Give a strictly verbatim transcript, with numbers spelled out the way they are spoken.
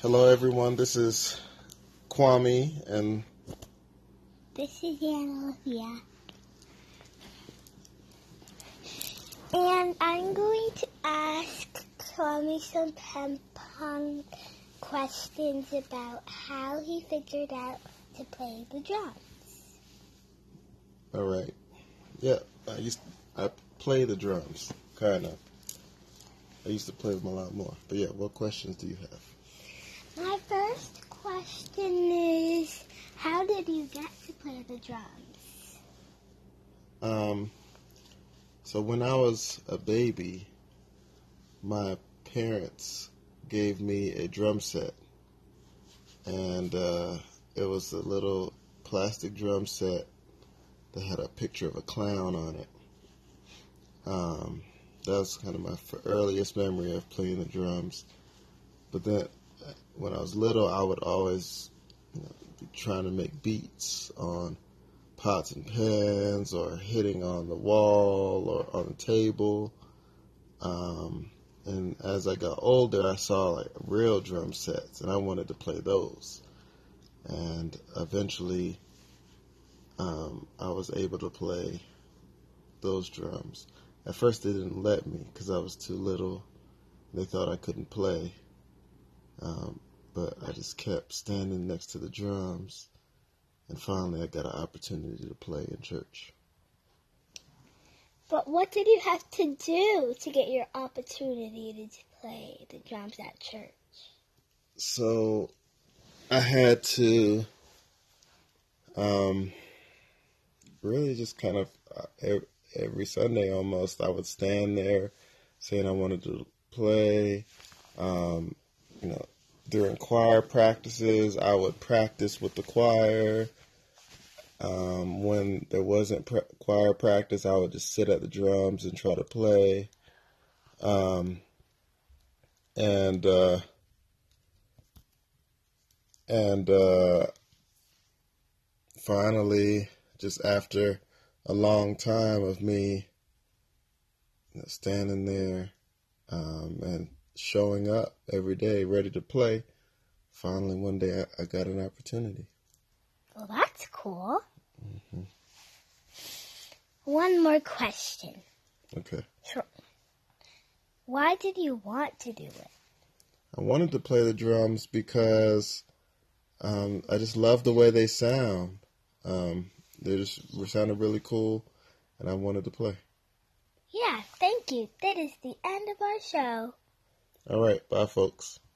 Hello everyone, this is Kwame and this is Anna-Olivia. And I'm going to ask Kwame some ping pong questions about how he figured out to play the drums. Alright. Yeah, I used to, I play the drums, kind of. I used to play them a lot more. But yeah, what questions do you have? My first question is, how did you get to play the drums? Um, so when I was a baby, my parents gave me a drum set. And uh, it was a little plastic drum set that had a picture of a clown on it. Um, that was kind of my earliest memory of playing the drums. But then, when I was little, I would always, you know, be trying to make beats on pots and pans or hitting on the wall or on the table. Um, and as I got older, I saw like real drum sets, and I wanted to play those. And eventually, um, I was able to play those drums. At first, they didn't let me because I was too little. They thought I couldn't play. Um, but I just kept standing next to the drums, and finally I got an opportunity to play in church. But what did you have to do to get your opportunity to play the drums at church? So I had to um, really just kind of uh, every Sunday almost I would stand there saying I wanted to play. Um, You know, during choir practices, I would practice with the choir. Um, when there wasn't pr- choir practice, I would just sit at the drums and try to play. Um, and uh, and uh, finally, just after a long time of me, you know, standing there um, and showing up every day, ready to play. Finally, one day, I, I got an opportunity. Well, that's cool. Mm-hmm. One more question. Okay. Sure. Why did you want to do it? I wanted to play the drums because um, I just love the way they sound. Um, they just sounded really cool, and I wanted to play. Yeah, thank you. That is the end of our show. All right. Bye, folks.